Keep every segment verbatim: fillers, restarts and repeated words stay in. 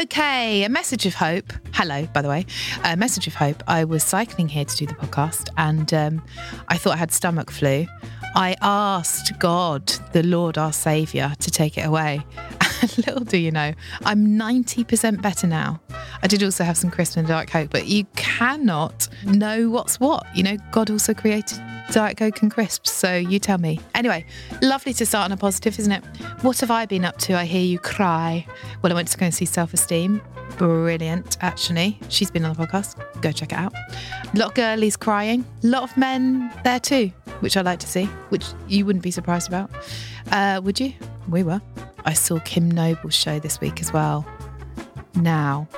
Okay, a message of hope. Hello, by the way. A message of hope. I was cycling here to do the podcast and um, I thought I had stomach flu. I asked God, the Lord, our Saviour, to take it away. And little do you know, I'm ninety percent better now. I did also have some crisps and Diet Coke, but you cannot know what's what. You know, God also created Diet Coke and crisps, so you tell me. Anyway, lovely to start on a positive, isn't it? What have I been up to? I hear you cry. Well, I went to go and see Self Esteem. Brilliant, actually. She's been on the podcast. Go check it out. A lot of girlies crying. A lot of men there too, which I like to see, which you wouldn't be surprised about. Uh, would you? We were. I saw Kim Noble's show this week as well. Now,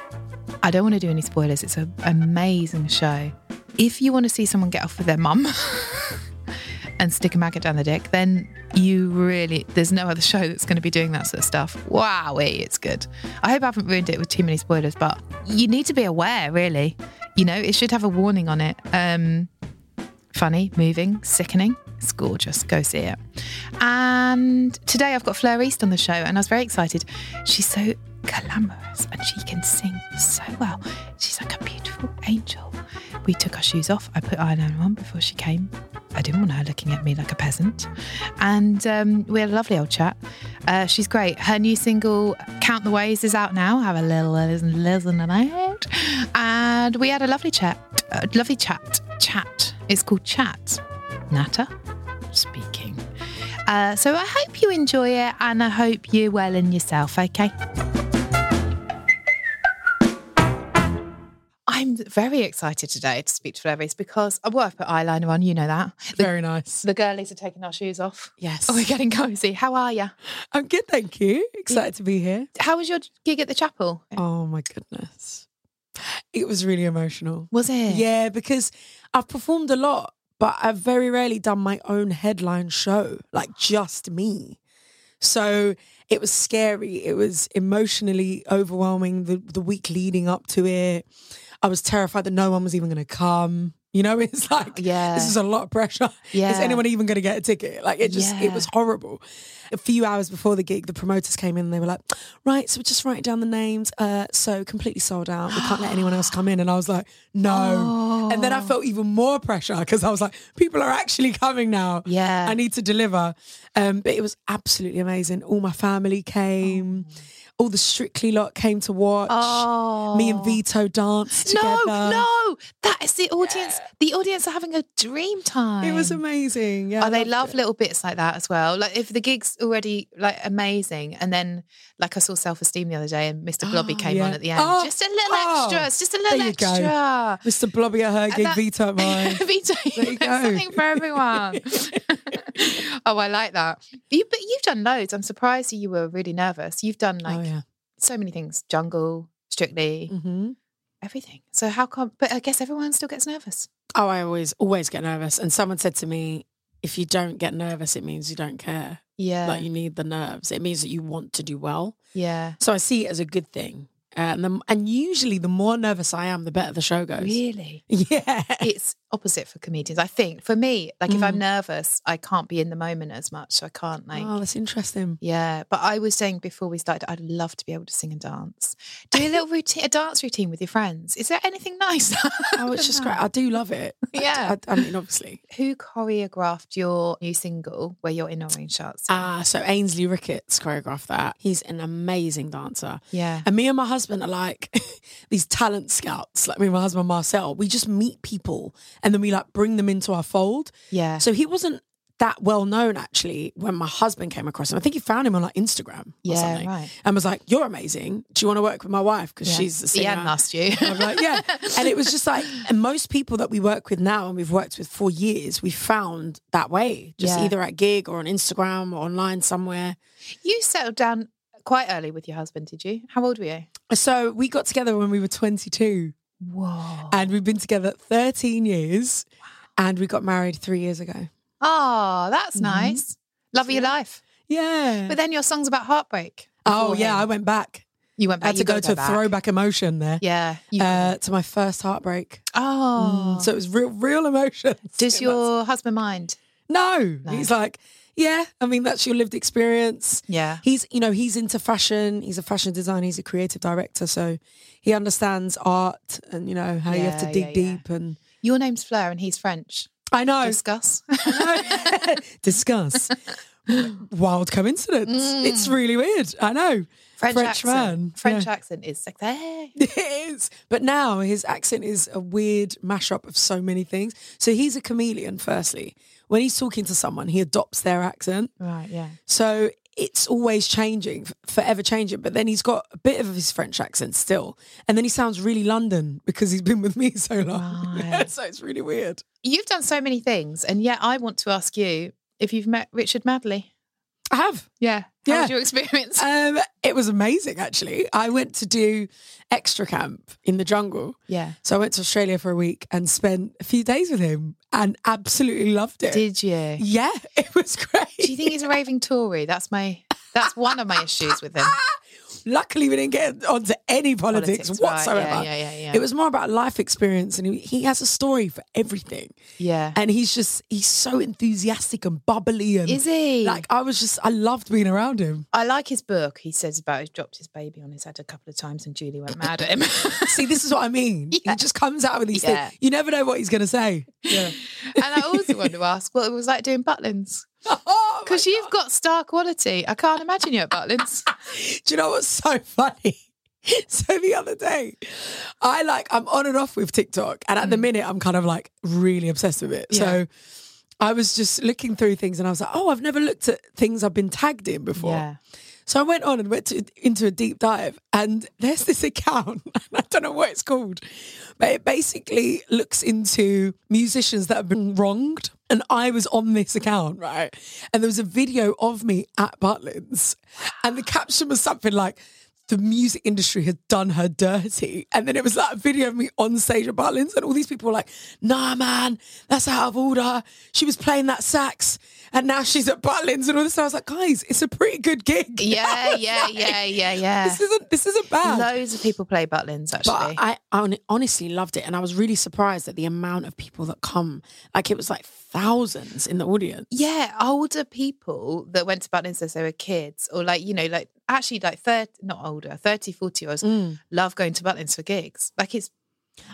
I don't want to do any spoilers. It's an amazing show. If you want to see someone get off with their mum and stick a maggot down the dick, then you really, there's no other show that's going to be doing that sort of stuff. Wowie, it's good. I hope I haven't ruined it with too many spoilers, but you need to be aware, really. You know, it should have a warning on it. Um, funny, moving, sickening. It's gorgeous. Go see it. And today I've got Fleur East on the show and I was very excited. She's so glamorous and she can sing so well. She's like a beautiful angel. We took our shoes off. I put eyeliner on before she came. I didn't want her looking at me like a peasant. And um, we had a lovely old chat. Uh, she's great. Her new single, Count the Ways, is out now. Have a little listen, listen and out. And we had a lovely chat. Uh, lovely chat. Chat. It's called Chat. Natter speaking. Uh, so I hope you enjoy it and I hope you're well in yourself, okay? I'm very excited today to speak to Fleur East because, well, I've put eyeliner on, you know that. The, very nice. The girlies are taking our shoes off. Yes. Oh, we're getting cosy. How are you? I'm good, thank you. Excited yeah. to be here. How was your gig at the chapel? Oh, my goodness. It was really emotional. Was it? Yeah, because I've performed a lot, but I've very rarely done my own headline show, like just me. So it was scary. It was emotionally overwhelming, the, the week leading up to it. I was terrified that no one was even going to come. You know, it's like, yeah. this is a lot of pressure. Yeah. Is anyone even going to get a ticket? Like, it just, yeah. it was horrible. A few hours before the gig, the promoters came in and they were like, right, so we're just writing down the names. Uh, so completely sold out. We can't let anyone else come in. And I was like, no. Oh. And then I felt even more pressure because I was like, people are actually coming now. Yeah. I need to deliver. Um, but it was absolutely amazing. All my family came. Oh. All the Strictly lot came to watch. Oh. Me and Vito danced together. No, no. That is the audience. Yeah. The audience are having a dream time. It was amazing. Yeah, oh, they love it. Little bits like that as well. Like if the gig's already like amazing and then like I saw Self Esteem the other day and Mister Blobby oh, came yeah. on at the end. Oh, just a little oh, extra. It's just a little there you extra. Go. Mister Blobby at her and gig, that, Vito at mine. Vito, there you go. Something for everyone. Oh, I like that. You, but you've done loads. I'm surprised you were really nervous. You've done like oh, yeah. so many things. Jungle, Strictly, mm-hmm. everything. So how come? But I guess everyone still gets nervous. Oh, I always, always get nervous. And someone said to me, if you don't get nervous, it means you don't care. Yeah. Like you need the nerves. It means that you want to do well. Yeah. So I see it as a good thing. And the, and usually the more nervous I am, the better the show goes. Really? Yeah. It's opposite for comedians, I think. For me, like, mm. if I'm nervous, I can't be in the moment as much. So I can't, like... Oh, that's interesting. Yeah. But I was saying before we started, I'd love to be able to sing and dance. Do a little routine, a dance routine with your friends. Is there anything nice? Oh, it's just great. I do love it. Yeah. I, I, I mean, obviously. Who choreographed your new single where you're in orange shirts? Ah, uh, so Ainsley Ricketts choreographed that. He's an amazing dancer. Yeah. And me and my husband are like these talent scouts. Like me and my husband, Marcel, we just meet people and then we like bring them into our fold. Yeah. So he wasn't that well known actually when my husband came across him. I think he found him on like Instagram or yeah, something. Right. And was like, "You're amazing. Do you want to work with my wife? Because yeah. she's a singer." Ian asked you. And I'm like, yeah. And it was just like, and most people that we work with now and we've worked with for years, we found that way. Just yeah. either at gig or on Instagram or online somewhere. You settled down quite early with your husband, did you? How old were you? So we got together when we were twenty-two. Whoa. And we've been together thirteen years. Wow. And we got married three years ago. Oh, that's mm-hmm. nice. Love of yeah. your life. Yeah. But then your song's about heartbreak. Oh, yeah, him. I went back. You went back. I had you to go, go to back. Throwback emotion there. Yeah. Uh, to my first heartbreak. Oh. Mm, so it was real, real emotion. Does your husband mind? No. no. He's like... Yeah, I mean, that's your lived experience. Yeah. He's, you know, he's into fashion. He's a fashion designer. He's a creative director. So he understands art and, you know, how yeah, you have to dig yeah, deep. Yeah. And your name's Fleur and he's French. I know. Discuss. I know. Discuss. Wild coincidence. Mm. It's really weird. I know. French, French accent. man. French yeah. accent is sexy. It is. But now his accent is a weird mashup of so many things. So he's a chameleon, firstly. When he's talking to someone, he adopts their accent. Right, yeah. So it's always changing, forever changing. But then he's got a bit of his French accent still. And then he sounds really London because he's been with me so long. Right. So it's really weird. You've done so many things. And yet I want to ask you if you've met Richard Madley. I have. Yeah. yeah. How was your experience? Um, it was amazing, actually. I went to do extra camp in the jungle. Yeah. So I went to Australia for a week and spent a few days with him and absolutely loved it. Did you? Yeah, it was great. Do you think he's a raving Tory? That's my. That's one of my issues with him. Luckily, we didn't get onto any politics, politics whatsoever. Right. Yeah, yeah, yeah, yeah. It was more about life experience, and he, he has a story for everything. Yeah, and he's just—he's so enthusiastic and bubbly. And is he? Like, I was just—I loved being around him. I like his book. He says about he dropped his baby on his head a couple of times, and Julie went mad at him. See, this is what I mean. Yeah. He just comes out with these yeah. things. You never know what he's going to say. Yeah. And I also wanted to ask what it was like doing Butlins. Because oh you've got star quality. I can't imagine you at Butlins. Do you know what's so funny? So the other day, I like, I'm on and off with TikTok. And at mm. the minute, I'm kind of like really obsessed with it. Yeah. So I was just looking through things and I was like, oh, I've never looked at things I've been tagged in before. Yeah. So I went on and went to, into a deep dive and there's this account, I don't know what it's called, but it basically looks into musicians that have been wronged. And I was on this account, right? And there was a video of me at Butlins and the caption was something like, the music industry had done her dirty. And then it was like a video of me on stage at Butlins and all these people were like, nah, man, that's out of order. She was playing that sax and now she's at Butlins and all this. And I was like, guys, it's a pretty good gig. Yeah, yeah, like, yeah, yeah, yeah. This isn't, this isn't bad. Loads of people play Butlins, actually. But I, I honestly loved it and I was really surprised at the amount of people that come. Like, it was like thousands in the audience. Yeah, older people that went to Butlins as they were kids or like, you know, like, actually, like, thirty, not older, thirty, forty years, mm. love going to Butlins for gigs. Like, it's...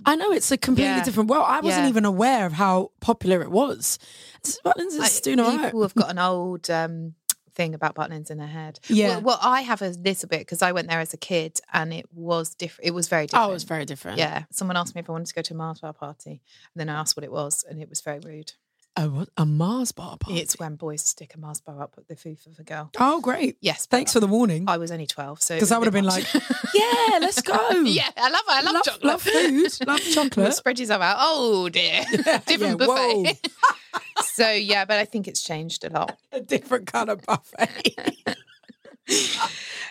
I know, it's a completely yeah. different world. I wasn't yeah. even aware of how popular it was. Butlins is like, doing all right. People have got an old um, thing about Butlins in their head. Yeah. Well, well I have a little bit, because I went there as a kid, and it was different. It was very different. Oh, it was very different. Yeah. Someone asked me if I wanted to go to a Mars Bar party, and then I asked what it was, and it was very rude. A, a Mars Bar party? It's when boys stick a Mars Bar up at the food of a girl. Oh, great. Yes. Thanks for the warning. I was only twelve. so Because I would have been much. like, yeah, let's go. Yeah, I love it. I love, love chocolate. Love food. Love chocolate. We'll spread yourself out. Oh, dear. Yeah, different yeah, buffet. So, yeah, but I think it's changed a lot. A different kind of buffet.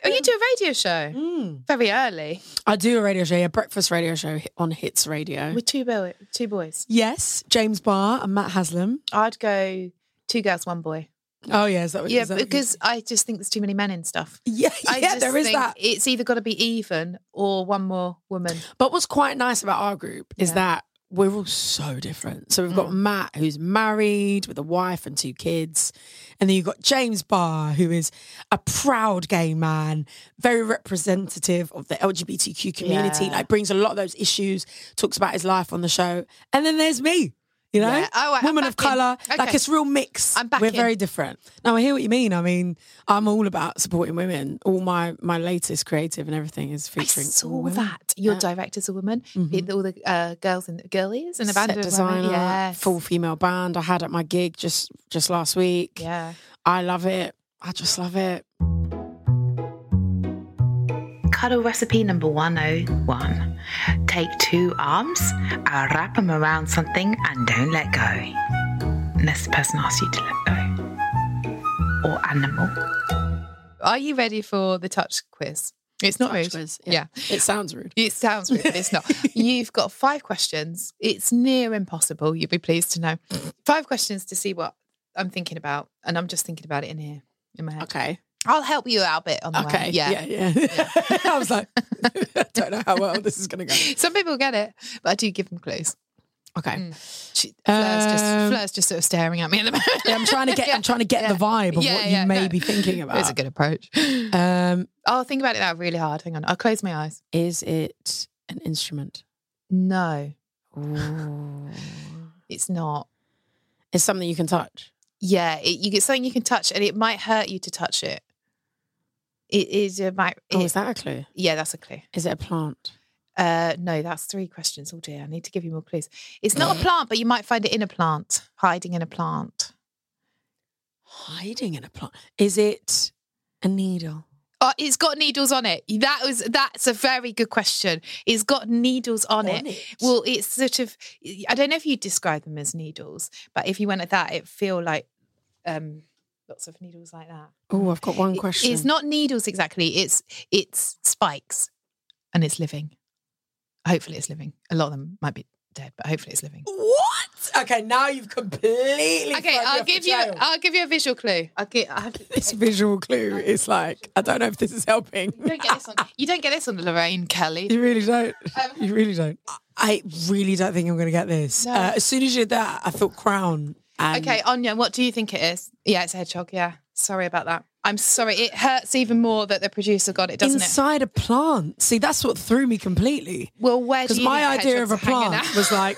Oh, you do a radio show mm. very early. I do a radio show, yeah, breakfast radio show on Hits Radio. With two, bo- two boys? Yes, James Barr and Matt Haslam. I'd go two girls, one boy. Oh, yeah, is that what you Yeah, that because what you... I just think there's too many men in stuff. Yeah, I yeah, just there is think that. It's either got to be even or one more woman. But what's quite nice about our group is yeah. that we're all so different. So we've got mm. Matt, who's married with a wife and two kids. And then you've got James Barr, who is a proud gay man, very representative of the L G B T Q community, yeah. like brings a lot of those issues, talks about his life on the show. And then there's me, you know, yeah. oh, woman of colour. Okay. Like it's real mix. I'm back we're in. Very different. Now I hear what you mean. I mean, I'm all about supporting women. All my, my latest creative and everything is featuring I saw all women. that. Your yeah. director's a woman. Mm-hmm. All the uh, girls and girlies and a band set designer, yes. full female band. I had at my gig just just last week. Yeah, I love it. I just love it. Cuddle recipe number one oh one. Take two arms, uh, wrap them around something and don't let go. Unless the person asks you to let go. Or animal. Are you ready for the touch quiz? It's not touch rude. Quiz, yeah. yeah. It sounds rude. It sounds rude, but it's not. You've got five questions. It's near impossible, you'll be pleased to know. Five questions to see what I'm thinking about. And I'm just thinking about it in here, in my head. Okay. I'll help you out a bit on the okay. way. Yeah, yeah, yeah. yeah. I was like, I don't know how well this is going to go. Some people get it, but I do give them clues. Okay, mm. she, Fleur's, um, just, Fleur's just sort of staring at me at the moment. Yeah, I'm trying to get, yeah. I'm trying to get yeah. the vibe of yeah, what yeah, you may no. be thinking about. It's a good approach. Um, I'll think about it out really hard. Hang on, I'll close my eyes. Is it an instrument? No, Ooh. It's not. It's something you can touch. Yeah, it, you get something you can touch, and it might hurt you to touch it. It is a might. Oh, is that a clue? Yeah, that's a clue. Is it a plant? Uh, no, that's three questions. Oh dear, I need to give you more clues. It's not a plant, but you might find it in a plant, hiding in a plant. Hiding in a plant. Is it a needle? Oh, it's got needles on it. That was that's a very good question. It's got needles on, on it. it. Well, it's sort of. I don't know if you describe them as needles, but if you went at that, it feel like. Um, Lots of needles like that. Oh, I've got one question. It's not needles exactly. It's it's spikes, and it's living. Hopefully, it's living. A lot of them might be dead, but hopefully, it's living. What? Okay, now you've completely. Okay, I'll give you. Jail. I'll give you a visual clue. I'll get I have, this I, visual clue is like I don't know if this is helping. You don't get this on. You don't get this on Lorraine Kelly. You really don't. Um, you really don't. I really don't think I'm going to get this. No. Uh, as soon as you did that, I thought crown. Um, okay, Anya, what do you think it is? Yeah, it's a hedgehog, yeah. Sorry about that. I'm sorry. It hurts even more that the producer got it, doesn't inside it? Inside a plant. See, that's what threw me completely. Well, where do you Because my idea of a plant was like,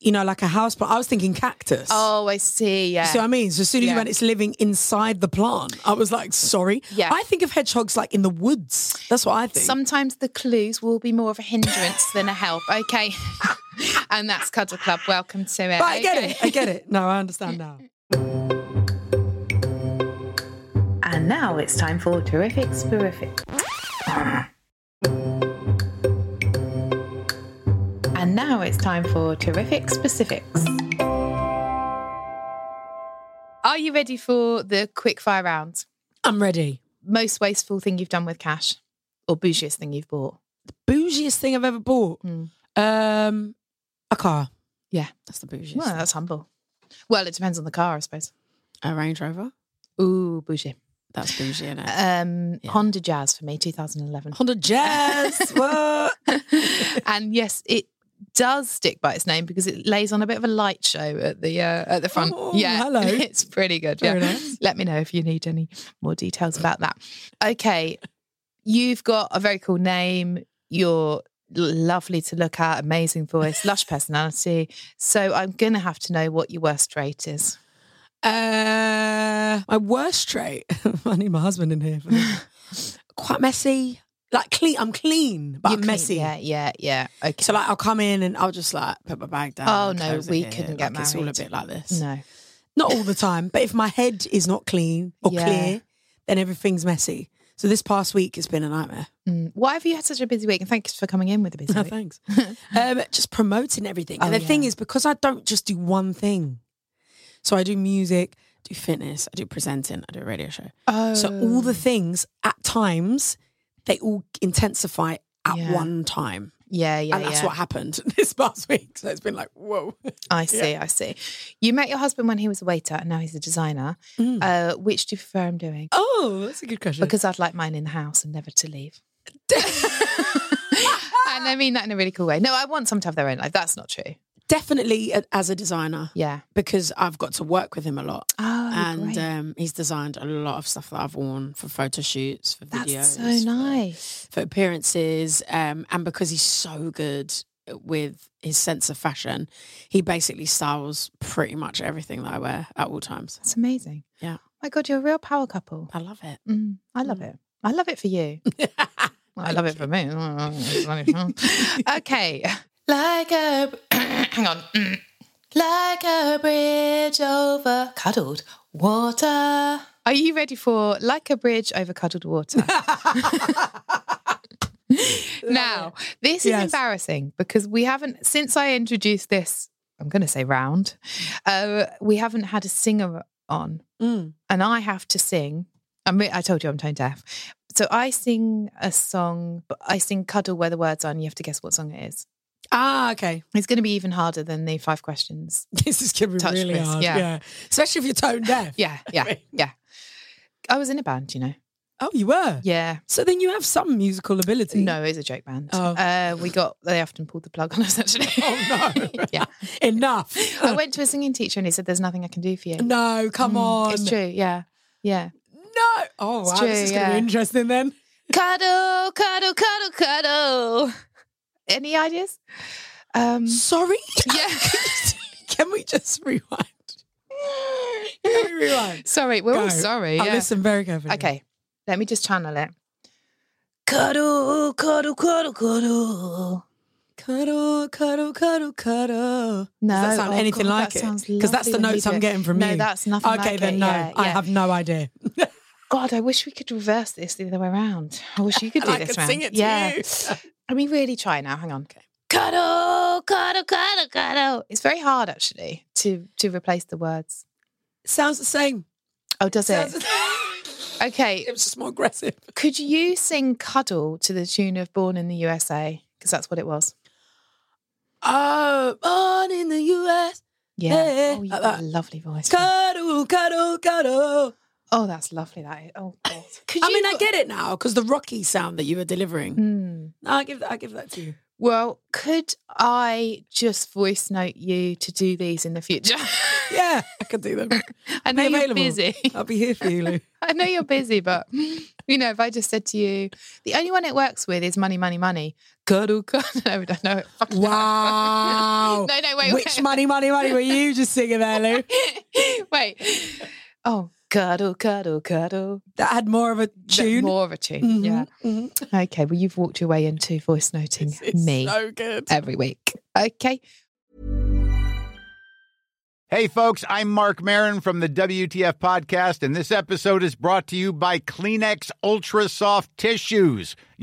you know, like a house plant. I was thinking cactus. Oh, I see, yeah. See what I mean? So as soon as yeah. you went, it's living inside the plant. I was like, sorry. Yeah. I think of hedgehogs like in the woods. That's what I think. Sometimes the clues will be more of a hindrance than a help. Okay. And that's Cuddle Club. Welcome to it. But I get okay. it. I get it. No, I understand now. And now it's time for Terrific Sporific. And now it's time for Terrific Specifics. Are you ready for the quickfire round? I'm ready. Most wasteful thing you've done with cash or bougiest thing you've bought? The bougiest thing I've ever bought? Mm. Um, a car. Yeah, that's the bougie. Well, that's humble. Well, it depends on the car, I suppose. A Range Rover. Ooh, bougie. That's bougie, isn't it? Um, yeah. Honda Jazz for me, twenty eleven. Honda Jazz. What? And yes, it does stick by its name because it lays on a bit of a light show at the uh, at the front. Oh, yeah, hello. It's pretty good. Very yeah. Nice. Let me know if you need any more details about that. Okay, you've got a very cool name. You're lovely to look at, amazing voice, lush personality. So I'm going to have to know what your worst trait is. Uh, my worst trait? I need my husband in here. For this. Quite messy. Like clean, I'm clean, but You're I'm clean. messy. Yeah, yeah, yeah. Okay. So like I'll come in and I'll just like put my bag down. Oh no, we couldn't here. get like, married. It's all a bit like this. No. Not all the time, but if my head is not clean or yeah. clear, then everything's messy. So this past week has been a nightmare. Mm. Why have you had such a busy week? And thanks for coming in with a busy week. Thanks. um, just promoting everything. And oh, the yeah. thing is, because I don't just do one thing. So I do music, I do fitness, I do presenting, I do a radio show. Oh. So all the things, at times, they all intensify at yeah. one time. Yeah, yeah, And that's yeah. what happened this past week. So it's been like, whoa. I see, yeah. I see. You met your husband when he was a waiter and now he's a designer. Mm. Uh, which do you prefer him doing? Oh, that's a good question. Because I'd like mine in the house and never to leave. and I mean that in a really cool way. No, I want someone to have their own life. That's not true. Definitely as a designer. Yeah. Because I've got to work with him a lot. Oh, and um, he's designed a lot of stuff that I've worn for photo shoots, for That's videos. That's so nice. For, for appearances. Um, and because he's so good with his sense of fashion, he basically styles pretty much everything that I wear at all times. That's amazing. Yeah. My God, you're a real power couple. I love it. Mm, I love mm. it. I love it for you. well, I love it for me. Okay. Like a, hang on, like a bridge over cuddled water. Are you ready for like a bridge over cuddled water? Now, this yes. is embarrassing because we haven't, since I introduced this, I'm going to say round, uh, we haven't had a singer on mm. and I have to sing. I'm, I told you I'm tone deaf. So I sing a song, but I sing Cuddle where the words are and you have to guess what song it is. Ah, okay. It's going to be even harder than the five questions. This is going to be really hard. Yeah. yeah. Especially if you're tone deaf. yeah, yeah, yeah. I was in a band, you know. Oh, you were? Yeah. So then you have some musical ability. No, it's a joke band. Oh. Uh, we got, they often pulled the plug on us, actually. Oh, no. yeah. Enough. I went to a singing teacher and he said, there's nothing I can do for you. No, come mm, on. It's true, yeah. Yeah. No. Oh, wow. True, this is yeah. going to be interesting then. Cuddle, cuddle, cuddle, cuddle. Any ideas? Um, Sorry? Yeah. Can we just rewind? Can we rewind? Sorry, we're Go. all sorry. I'll yeah. listen very carefully. Okay, let me just channel it. Cuddle, cuddle, cuddle, cuddle. Cuddle, cuddle, cuddle, cuddle. No. Does that sound oh anything God, like that it? Because that's the notes I'm getting from no, you. No, that's nothing okay, like it. Okay, then no. Yeah, I yeah. have no idea. God, I wish we could reverse this the other way around. I wish you could do this round. I could sing it to yeah. you. Let me really try now. Hang on. Okay. Cuddle, cuddle, cuddle, cuddle. It's very hard, actually, to, to replace the words. It sounds the same. Oh, does it? it? Okay. It was just more aggressive. Could you sing Cuddle to the tune of Born in the U S A? Because that's what it was. Oh, Born in the U S A. Yeah. Oh, you've got a lovely voice. Cuddle, cuddle, cuddle. Oh, that's lovely. That is. Oh, God. Could you I mean, not... I get it now because the rocky sound that you were delivering. Mm. I'll give that. I'll give that to you. Well, could I just voice note you to do these in the future? Yeah, I could do them. I know you're available. busy. I'll be here for you, Lou. I know you're busy, but you know, if I just said to you, the only one it works with is money, money, money. Cuddle, cuddle. No, I don't know it. Wow. no, no, wait. Which wait. money, money, money were you just singing there, Lou? Wait. Oh. Cuddle, cuddle, cuddle. That had more of a tune. More of a tune, mm-hmm. yeah. Mm-hmm. Okay, well, you've walked your way into voice noting it's, it's me so good. Every week. Okay. Hey, folks, I'm Mark Maron from the W T F podcast, and this episode is brought to you by Kleenex Ultra Soft Tissues,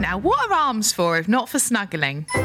Now, what are arms for if not for snuggling? Do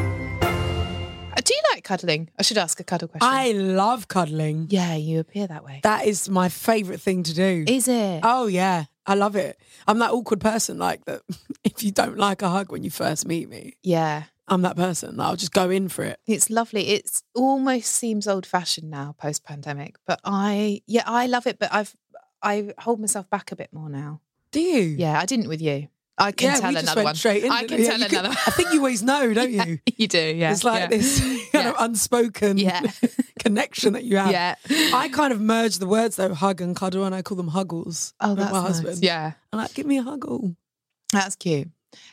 you like cuddling? I should ask a cuddle question. I love cuddling. Yeah, you appear that way. That is my favourite thing to do. Is it? Oh, yeah. I love it. I'm that awkward person, like, that if you don't like a hug when you first meet me. Yeah. I'm that person. I'll just go in for it. It's lovely. It's almost seems old-fashioned now, post-pandemic. But I, yeah, I love it, but I've I hold myself back a bit more now. Do you? Yeah, I didn't with you. I can yeah, tell we just another went one. Straight in, I can yeah, tell another one. I think you always know, don't yeah, you? You do, yeah. It's like yeah. this kind yeah. of unspoken yeah. connection that you have. Yeah. I kind of merge the words though, hug and cuddle, and I call them huggles. Oh, that's my nice. husband. Yeah. I'm like, give me a huggle. That's cute.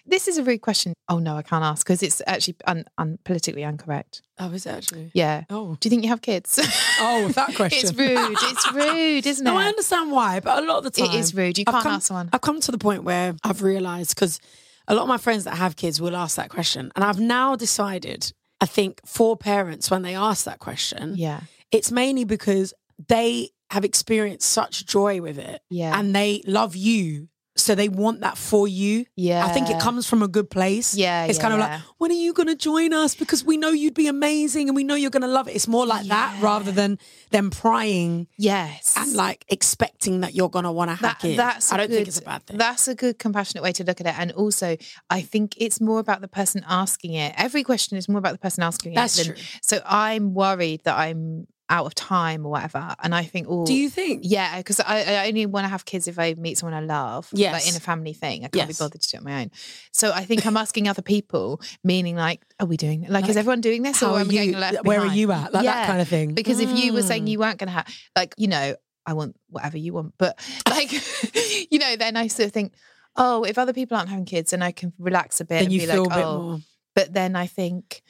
This is a rude question. Oh no, I can't ask because it's actually un, un, politically incorrect. Oh, is it actually? Yeah. Oh. Do you think you have kids? Oh, that question. It's rude. It's rude, isn't no, it? No, I understand why, but a lot of the time. It is rude. You I've can't come, ask someone. I've come to the point where I've realised because a lot of my friends that have kids will ask that question. And I've now decided, I think, for parents when they ask that question, yeah, it's mainly because they have experienced such joy with it yeah. and they love you So they want that for you. Yeah. I think it comes from a good place. Yeah. It's yeah, kind of yeah. like, when are you going to join us? Because we know you'd be amazing and we know you're going to love it. It's more like yeah. that rather than them prying. Yes. And like expecting that you're going to want to hack that, it. That's I don't good, think it's a bad thing. That's a good compassionate way to look at it. And also I think it's more about the person asking it. Every question is more about the person asking that's it. That's true. So I'm worried that I'm out of time or whatever, and I think, oh, do you think? Yeah, because I, I only want to have kids if I meet someone I love. Yes, like in a family thing, I can't yes. be bothered to do it on my own. So I think I'm asking other people, meaning like, are we doing? Like, like is everyone doing this? Or am I getting left behind? Where are you at? Like yeah. that kind of thing. Because mm. if you were saying you weren't going to have, like, you know, I want whatever you want, but like, you know, then I sort of think, oh, if other people aren't having kids, then I can relax a bit then and you be feel like, a bit oh, more. But then I think.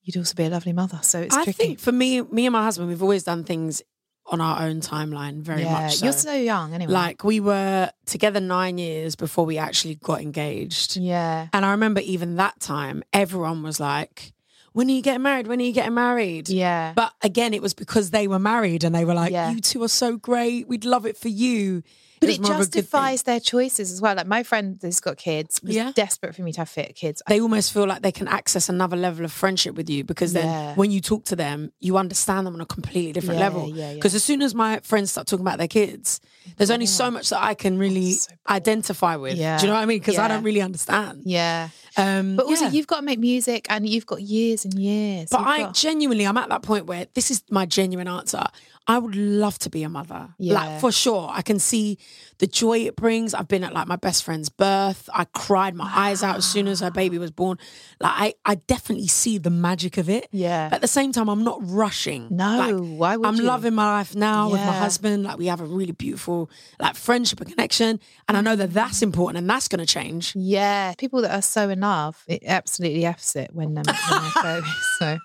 You'd also be a lovely mother, so it's I tricky. I think for me, me and my husband, we've always done things on our own timeline, very yeah, much so. You're so young anyway. Like, we were together nine years before we actually got engaged. Yeah. And I remember even that time, everyone was like, when are you getting married? When are you getting married? Yeah. But again, it was because they were married and they were like, yeah. you two are so great. We'd love it for you. But it, it justifies their choices as well. Like my friend who's got kids was yeah. desperate for me to have fit kids. They almost feel like they can access another level of friendship with you because then yeah. when you talk to them, you understand them on a completely different yeah, level. Because yeah, yeah. as soon as my friends start talking about their kids, there's only yeah. so much that I can really so identify with. Yeah. Do you know what I mean? Because yeah. I don't really understand. Yeah. Um, but also yeah. you've got to make music and you've got years and years. But you've I got... genuinely, I'm at that point where this is my genuine answer. I would love to be a mother. Yeah. Like, for sure. I can see the joy it brings. I've been at, like, my best friend's birth. I cried my wow. eyes out as soon as her baby was born. Like, I, I definitely see the magic of it. Yeah. But at the same time, I'm not rushing. No, like, why would I'm you? I'm loving my life now yeah. with my husband. Like, we have a really beautiful, like, friendship and connection. And I know that that's important and that's going to change. Yeah. People that are so in love, it absolutely F's it when they're in so...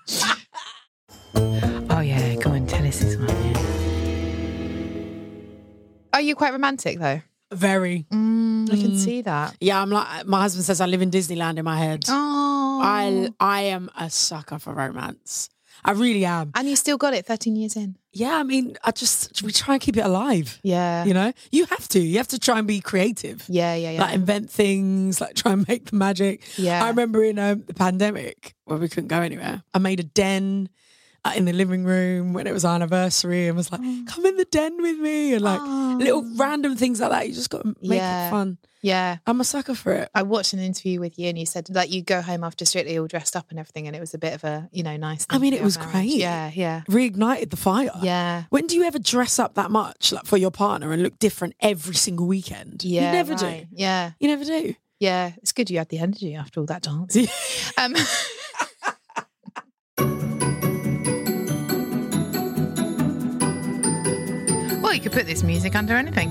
Oh, yeah, go on, tell us this one. Yeah. Are you quite romantic, though? Very. Mm, I can see that. Yeah, I'm like, my husband says I live in Disneyland in my head. Oh. I, I am a sucker for romance. I really am. And you still got it thirteen years in? Yeah, I mean, I just, we try and keep it alive. Yeah. You know? You have to. You have to try and be creative. Yeah, yeah, yeah. Like, invent things, like, try and make the magic. Yeah. I remember in um, the pandemic, where we couldn't go anywhere, I made a den in the living room when it was our anniversary and was like, come in the den with me. And like oh. little random things like that. You just got to make yeah. it fun. Yeah. I'm a sucker for it. I watched an interview with you and you said like you go home after Strictly all dressed up and everything and it was a bit of a, you know, nice thing. I mean, it was great. Yeah, yeah. Reignited the fire. Yeah. When do you ever dress up that much like for your partner and look different every single weekend? Yeah. You never right. do. Yeah. You never do. Yeah. It's good you had the energy after all that dance. um You could put this music under anything.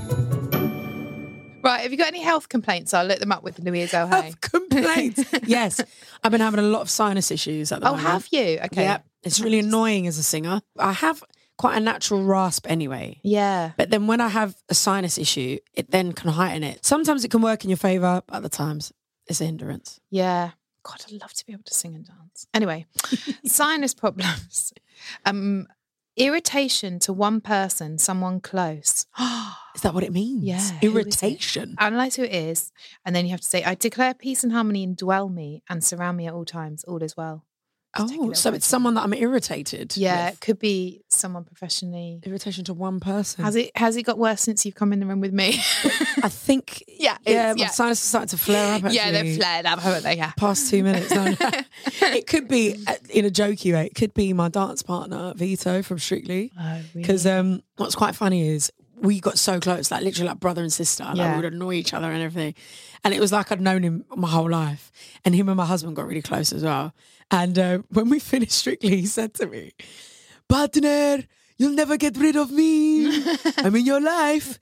Right, have you got any health complaints? I'll look them up with Louise O'Hay. Health complaints? Yes. I've been having a lot of sinus issues at the oh, moment. Oh, have you? Okay. Yep. It's really annoying as a singer. I have quite a natural rasp anyway. Yeah. But then when I have a sinus issue, it then can heighten it. Sometimes it can work in your favour, but other times it's a hindrance. Yeah. God, I'd love to be able to sing and dance. Anyway, sinus problems. Um... Irritation to one person, someone close. Is that what it means? Yeah. Irritation. Analyse who it is. And then you have to say, I declare peace and harmony indwell me and surround me at all times. All is well. Just oh, so it's someone that I'm irritated Yeah, with. It could be someone professionally. Irritation to one person. Has it Has it got worse since you've come in the room with me? I think. Yeah. Yeah, my yeah. sinus is starting to flare up actually. Yeah, they've flared up, haven't they? Yeah. Past two minutes. No, no. It could be, in a jokey way, it could be my dance partner, Vito from Strictly. Oh, really? Because um, what's quite funny is we got so close, like literally like brother and sister. Like yeah. we would annoy each other and everything. And it was like I'd known him my whole life. And him and my husband got really close as well. And uh, when we finished Strictly, he said to me, partner, you'll never get rid of me. I'm in your life.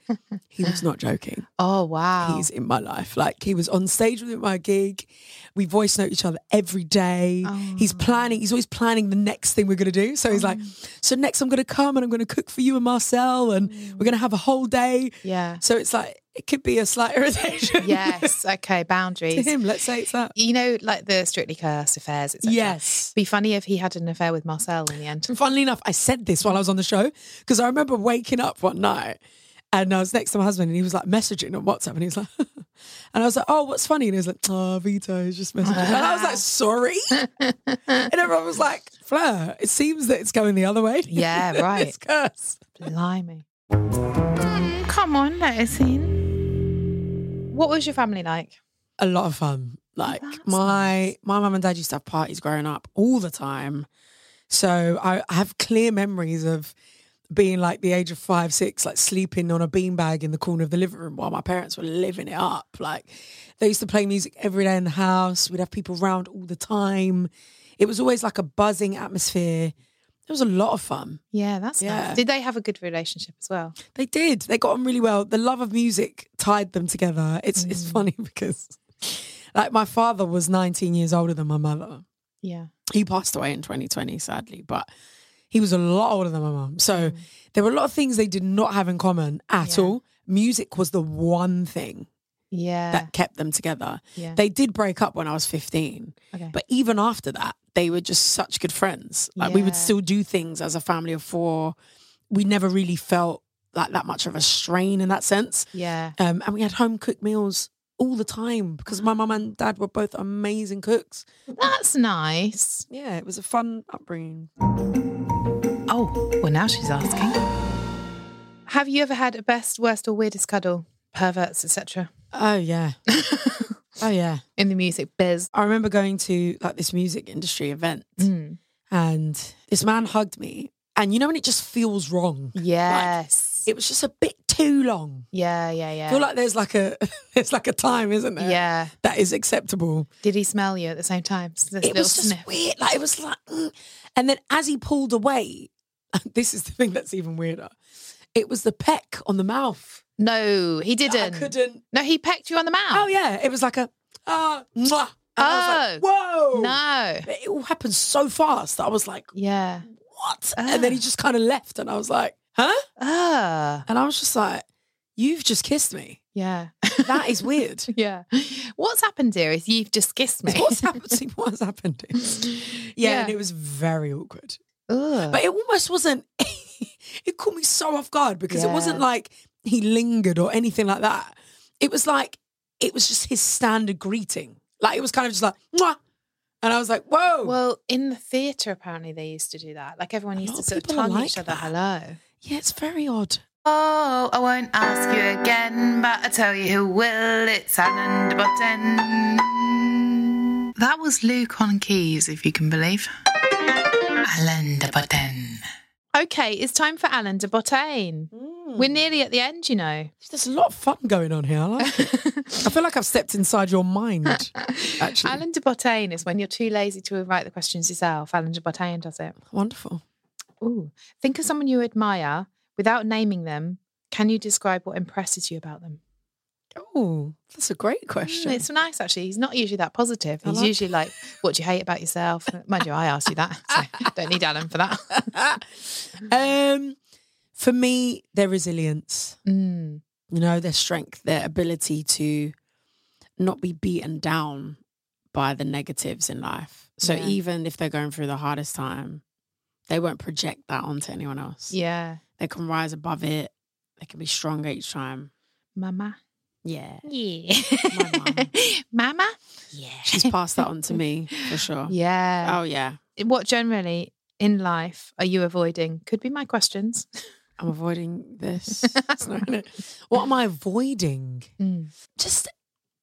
He was not joking. Oh, wow. He's in my life. Like, he was on stage with me at my gig. We voice note each other every day. Oh. He's planning. He's always planning the next thing we're going to do. So he's oh. like, so next I'm going to come and I'm going to cook for you and Marcel and mm. we're going to have a whole day. Yeah. So it's like, it could be a slight irritation. Yes. Okay. Boundaries. To him, let's say it's that. You know, like the Strictly Curse affairs, et cetera. Yes. Be funny if he had an affair with Marcel in the end. And funnily enough, I said this while I was on the show because I remember waking up one night And I was next to my husband and he was like messaging on WhatsApp and he was like, and I was like, oh, what's funny? And he was like, oh, Vito is just messaging. And I was like, sorry? And everyone was like, Fleur, it seems that it's going the other way. Yeah, right. It's cursed. Blimey. Mm, come on, let us in. What was your family like? A lot of fun. Like That's my nice. my mum and dad used to have parties growing up all the time. So I, I have clear memories of being like the age of five, six, like sleeping on a beanbag in the corner of the living room while my parents were living it up. Like they used to play music every day in the house. We'd have people round all the time. It was always like a buzzing atmosphere. It was a lot of fun. Yeah, that's yeah. nice. Did they have a good relationship as well? They did. They got on really well. The love of music tied them together. It's mm. it's funny because like my father was nineteen years older than my mother. Yeah. He passed away in twenty twenty, sadly, but he was a lot older than my mum. So mm. there were a lot of things they did not have in common at yeah. all. Music was the one thing yeah. that kept them together. Yeah. They did break up when I was fifteen. Okay. But even after that, they were just such good friends. Like yeah. we would still do things as a family of four. We never really felt like that much of a strain in that sense. Yeah. Um, and we had home cooked meals all the time because my mum and dad were both amazing cooks. That's nice. Yeah, it was a fun upbringing. Oh, well now she's asking. Have you ever had a best, worst or weirdest cuddle? Perverts, et cetera? Oh, yeah. oh, yeah. In the music biz. I remember going to like this music industry event mm. and this man hugged me. And you know when it just feels wrong? Yes. Like, it was just a bit too long. Yeah, yeah, yeah. I feel like there's like a it's like a time, isn't there? Yeah. That is acceptable. Did he smell you at the same time? So it was just sniff. Weird. Like it was like mm. And then as he pulled away, this is the thing that's even weirder. It was the peck on the mouth. No, he didn't. I couldn't. No, he pecked you on the mouth. Oh yeah. It was like a ah uh, mwah. And oh. I was like, whoa. No. But it all happened so fast that I was like, yeah. What? Uh. And then he just kind of left and I was like, huh? Uh. And I was just like, you've just kissed me. Yeah. That is weird. yeah. What's happened here is you've just kissed me. What's happened? What's happened is, yeah, yeah. And it was very awkward. Ugh. But it almost wasn't, it caught me so off guard because yeah. it wasn't like he lingered or anything like that. It was like, it was just his standard greeting. Like it was kind of just like, mwah. And I was like, whoa. Well, in the theatre, apparently they used to do that. Like everyone used to sort of tongue like each other, that. hello. Yeah, it's very odd. Oh, I won't ask you again, but I tell you who will. It's Alan de Botton. That was Luke on keys, if you can believe. Alan de Botton. Okay, it's time for Alan de Botton. Mm. We're nearly at the end, you know. There's a lot of fun going on here. I like it. I feel like I've stepped inside your mind, actually. Alan de Botton is when you're too lazy to write the questions yourself. Alan de Botton does it. Wonderful. Ooh. Think of someone you admire without naming them. Can you describe what impresses you about them? Oh, that's a great question. Mm, it's nice, actually. He's not usually that positive. He's like usually that. Like, what do you hate about yourself? Mind you, I asked you that. So don't need Alan for that. um, for me, their resilience, mm. you know, their strength, their ability to not be beaten down by the negatives in life. So yeah. even if they're going through the hardest time, they won't project that onto anyone else. Yeah. They can rise above it. They can be stronger each time. Mama. Yeah. Yeah. My mum. Mama? Yeah. She's passed that on to me for sure. Yeah. Oh, yeah. What generally in life are you avoiding? Could be my questions. I'm avoiding this. What am I avoiding? Mm. Just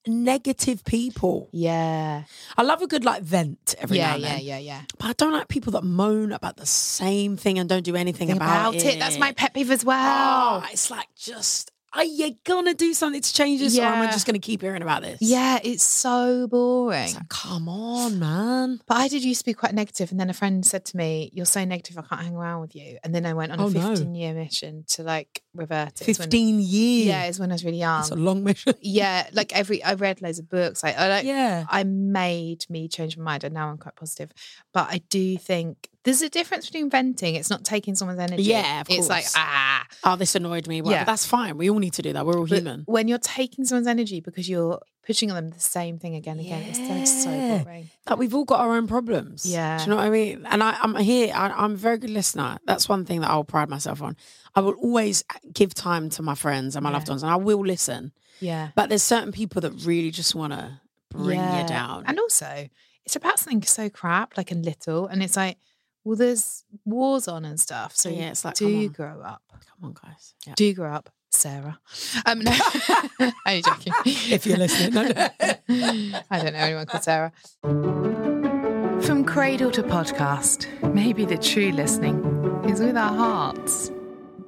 negative people. Yeah. I love a good like vent every yeah, now and yeah, then. Yeah, yeah, yeah. But I don't like people that moan about the same thing and don't do anything about, about it. it. That's my pet peeve as well. Oh, it's like just... Are you going to do something to change this yeah. or am I just going to keep hearing about this? Yeah, it's so boring. It's like, come on, man. But I did used to be quite negative and then a friend said to me, you're so negative, I can't hang around with you. And then I went on oh, a fifteen-year no. mission to like revert it. fifteen years? Yeah, it's when I was really young. It's a long mission. yeah, like every, I read loads of books. Like, I like, yeah. I made me change my mind and now I'm quite positive. But I do think There's a difference between venting. It's not taking someone's energy. Yeah, of course. It's like, ah. Oh, this annoyed me. Well, yeah. That's fine. We all need to do that. We're all but human. When you're taking someone's energy because you're pushing on them the same thing again and yeah. again, it's so boring. Like, we've all got our own problems. Yeah. Do you know what I mean? And I, I'm here. I, I'm a very good listener. That's one thing that I'll pride myself on. I will always give time to my friends and my yeah. loved ones, and I will listen. Yeah. But there's certain people that really just want to bring yeah. you down. And also, it's about something so crap, like and little, and it's like, well, there's wars on and stuff. So yeah, it's like, do grow up. Come on, guys. Yeah. Do grow up, Sarah. Um, no, I'm joking. If you're listening, no, no. I don't know anyone called Sarah. From cradle to podcast, maybe the true listening is with our hearts.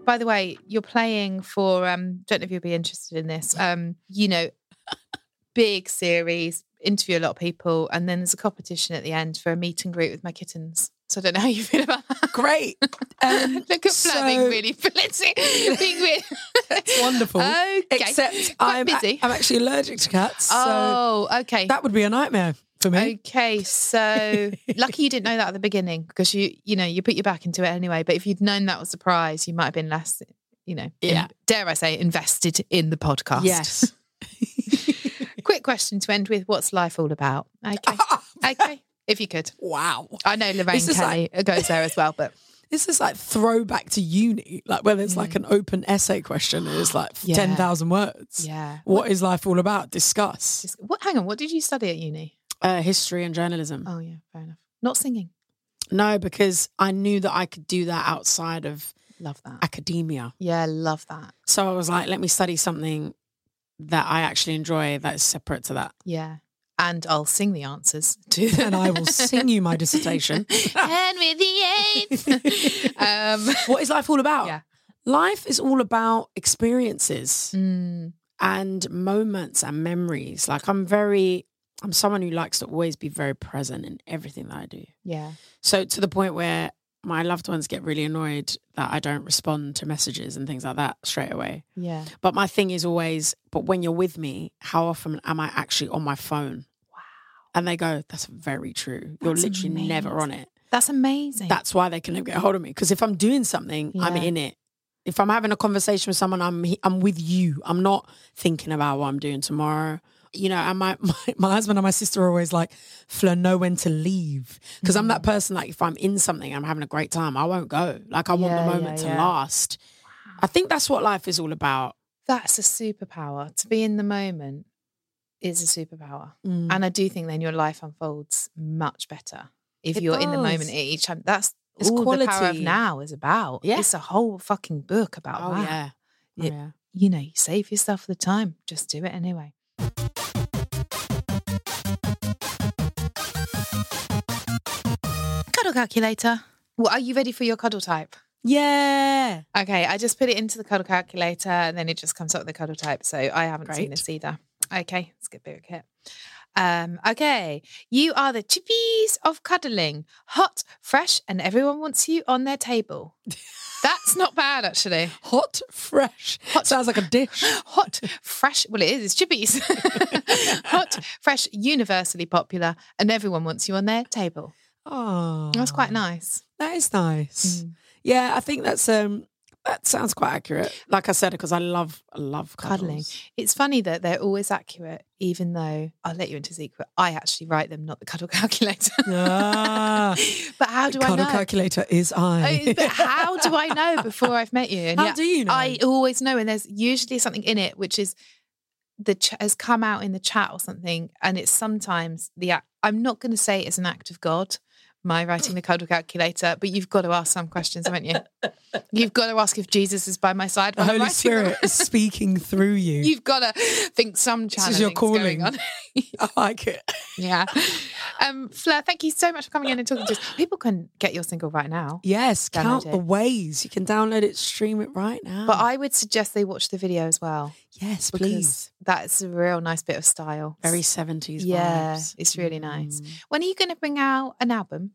By the way, you're playing for. Um, don't know if you'll be interested in this. Um, you know, big series, interview a lot of people, and then there's a competition at the end for a meet and greet with my kittens. So I don't know how you feel about that. Great. Um, Look at so, Fleur being really politic. Being really... That's wonderful. Okay. Except I'm, busy. A, I'm actually allergic to cats. Oh, so okay. That would be a nightmare for me. Okay, so lucky you didn't know that at the beginning because you, you know, you put your back into it anyway. But if you'd known that was the prize, you might have been less, you know, yeah. in, dare I say, invested in the podcast. Yes. Quick question to end with: what's life all about? Okay. Okay. If you could. Wow. I know Lorraine Kelly like, goes there as well, but. This is like throwback to uni, like where there's mm. like an open essay question and it's like yeah. ten thousand words. Yeah. What, what is life all about? Discuss. Dis- what? Hang on, what did you study at uni? Uh, history and journalism. Oh, yeah, fair enough. Not singing? No, because I knew that I could do that outside of love that. Academia. Yeah, love that. So I was like, let me study something that I actually enjoy that's separate to that. Yeah. And I'll sing the answers to them. And I will sing you my dissertation. Henry the Eighth. um, what is life all about? Yeah. Life is all about experiences mm. and moments and memories. Like I'm very, I'm someone who likes to always be very present in everything that I do. Yeah. So to the point where my loved ones get really annoyed that I don't respond to messages and things like that straight away. Yeah. But my thing is always, but when you're with me, how often am I actually on my phone? And they go, that's very true. You're that's literally amazing. Never on it. That's amazing. That's why they can never get a hold of me. Because if I'm doing something, yeah. I'm in it. If I'm having a conversation with someone, I'm I'm with you. I'm not thinking about what I'm doing tomorrow. You know, and my, my, my husband and my sister are always like, Fleur, know when to leave. Because mm-hmm. I'm that person, like, if I'm in something, I'm having a great time, I won't go. Like, I want yeah, the moment yeah, to yeah. last. Wow. I think that's what life is all about. That's a superpower. To be in the moment. Is a superpower. Mm. And I do think then your life unfolds much better if it you're does. In the moment at each time. That's it's all quality. The power of now is about. Yeah. It's a whole fucking book about oh, that. Yeah. It, oh, yeah. You know, you save yourself the time. Just do it anyway. Cuddle calculator. Well, are you ready for your cuddle type? Yeah. Okay, I just put it into the cuddle calculator and then it just comes up with the cuddle type. So I haven't Great. Seen this either. Okay, let's get big hit. Um, okay, you are the chippies of cuddling, hot, fresh, and everyone wants you on their table. That's not bad, actually. Hot, fresh. Hot sounds like a dish. Hot, fresh. Well, it is. It's chippies. Hot, fresh, universally popular, and everyone wants you on their table. Oh, that's quite nice. That is nice. Mm. Yeah, I think that's um. That sounds quite accurate. Like I said, because I love, I love cuddles. Cuddling. It's funny that they're always accurate, even though, I'll let you into a secret, I actually write them, not the cuddle calculator. Ah, but how do I know? Cuddle calculator is I. Oh, but how do I know before I've met you? And how yeah, do you know? I always know, and there's usually something in it which is the ch- has come out in the chat or something, and it's sometimes the act. I'm not going to say it's an act of God. My writing the cuddle calculator, but you've got to ask some questions, haven't you? You've got to ask if Jesus is by my side. The Holy Spirit is speaking through you. You've got to think some challenge is your calling. Going on. I like it. Yeah. Um, Fleur, thank you so much for coming in and talking to us. People can get your single right now. Yes, download count it. The ways. You can download it, stream it right now. But I would suggest they watch the video as well. Yes, please. That's a real nice bit of style. Very seventies yeah, vibes. It's really nice. Mm. When are you going to bring out an album?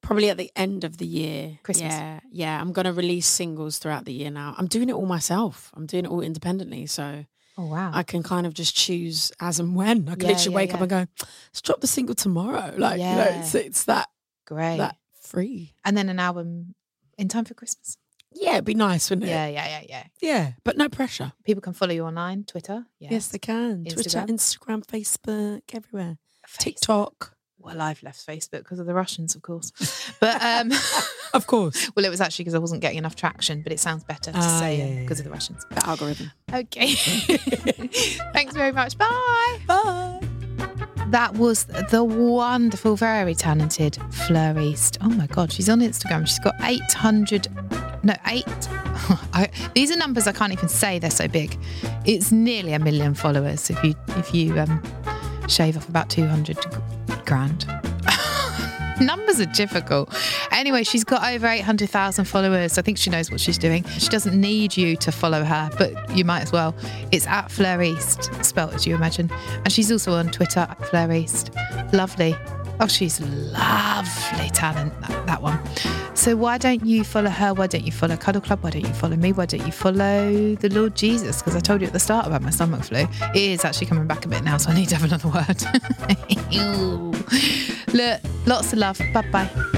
Probably at the end of the year. Christmas. Yeah, yeah. I'm going to release singles throughout the year now. I'm doing it all myself. I'm doing it all independently, so... Oh, wow. I can kind of just choose as and when. I can yeah, literally yeah, wake yeah. up and go, let's drop the single tomorrow. Like, yeah. you know, it's, it's that, Great. That free. And then an album in time for Christmas. Yeah, it'd be nice, wouldn't it? Yeah, yeah, yeah, yeah. Yeah, but no pressure. People can follow you online, Twitter. Yes, yes they can. Instagram. Twitter, Instagram, Facebook, everywhere. Facebook. TikTok. Well, I've left Facebook because of the Russians, of course. But um, of course. Well, it was actually because I wasn't getting enough traction, but it sounds better to uh, say yeah, yeah, because yeah. of the Russians. The algorithm. Okay. Thanks very much. Bye. Bye. That was the wonderful, very talented Fleur East. Oh my God, she's on Instagram. She's got eight hundred. No, eight. I, these are numbers I can't even say. They're so big. It's nearly a million followers. If you if you um, shave off about two hundred grand. Numbers are difficult. Anyway, she's got over eight hundred thousand followers. I think she knows what she's doing. She doesn't need you to follow her, but you might as well. It's at Fleur East, spelt as you imagine. And she's also on Twitter, at Fleur East. Lovely. Oh, she's lovely talent, that, that one. So why don't you follow her? Why don't you follow Cuddle Club? Why don't you follow me? Why don't you follow the Lord Jesus? Because I told you at the start about my stomach flu. It is actually coming back a bit now, so I need to have another word. Look, lots of love. Bye-bye.